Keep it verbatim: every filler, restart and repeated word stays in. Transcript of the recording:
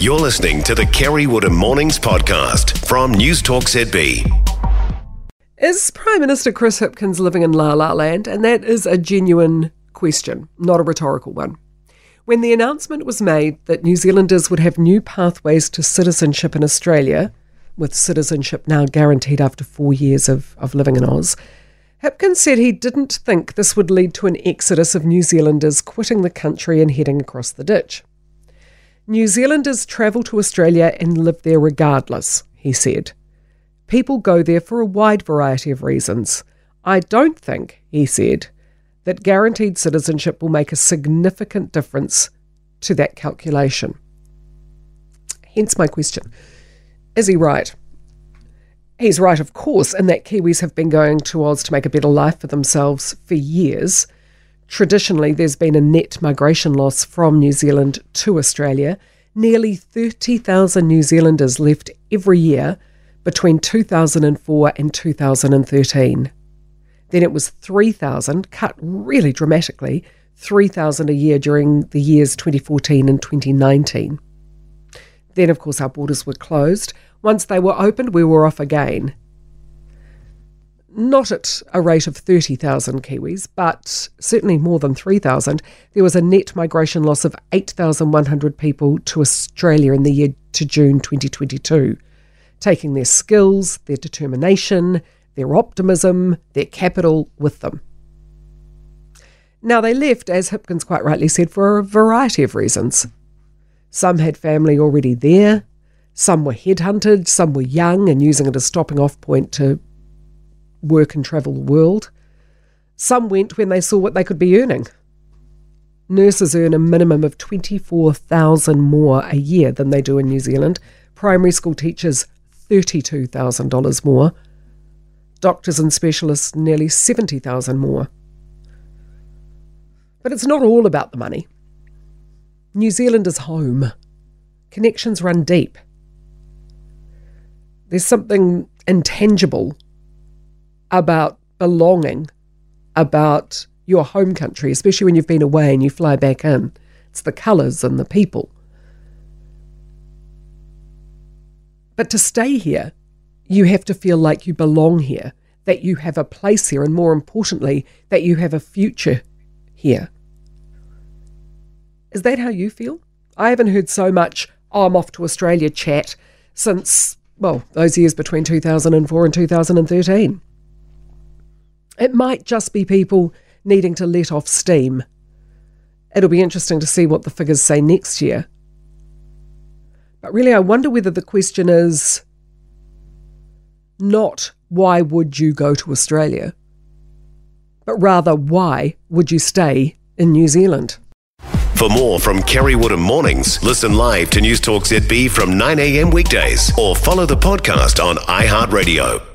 You're listening to the Kerre Woodham Mornings Podcast from Newstalk Z B. Is Prime Minister Chris Hipkins living in La La Land? And that is a genuine question, not a rhetorical one. When the announcement was made that New Zealanders would have new pathways to citizenship in Australia, with citizenship now guaranteed after four years of, of living in Oz, Hipkins said he didn't think this would lead to an exodus of New Zealanders quitting the country and heading across the ditch. New Zealanders travel to Australia and live there regardless, he said. People go there for a wide variety of reasons. I don't think, he said, that guaranteed citizenship will make a significant difference to that calculation. Hence my question. Is he right? He's right, of course, in that Kiwis have been going to Oz to make a better life for themselves for years. Traditionally, there's been a net migration loss from New Zealand to Australia. Nearly thirty thousand New Zealanders left every year between two thousand four and two thousand thirteen. Then it was three thousand, cut really dramatically, three thousand a year during the years twenty fourteen and twenty nineteen. Then, of course, our borders were closed. Once they were opened, we were off again. Not at a rate of thirty thousand Kiwis, but certainly more than three thousand. There was a net migration loss of eight thousand one hundred people to Australia in the year to June twenty twenty-two, taking their skills, their determination, their optimism, their capital with them. Now, they left, as Hipkins quite rightly said, for a variety of reasons. Some had family already there, some were headhunted, some were young and using it as stopping off point to work and travel the world. Some went when they saw what they could be earning. Nurses earn a minimum of twenty-four thousand dollars more a year than they do in New Zealand. Primary school teachers, thirty-two thousand dollars more. Doctors and specialists, nearly seventy thousand dollars more. But it's not all about the money. New Zealand is home. Connections run deep. There's something intangible about belonging, about your home country, especially when you've been away and you fly back in. It's the colours and the people. But to stay here, you have to feel like you belong here, that you have a place here, and more importantly, that you have a future here. Is that how you feel? I haven't heard so much, oh, I'm off to Australia chat since, well, those years between two thousand four and two thousand thirteen. It might just be people needing to let off steam. It'll be interesting to see what the figures say next year. But really, I wonder whether the question is not why would you go to Australia, but rather why would you stay in New Zealand? For more from Kerre Woodham Mornings, listen live to Newstalk Z B from nine a.m. weekdays or follow the podcast on iHeartRadio.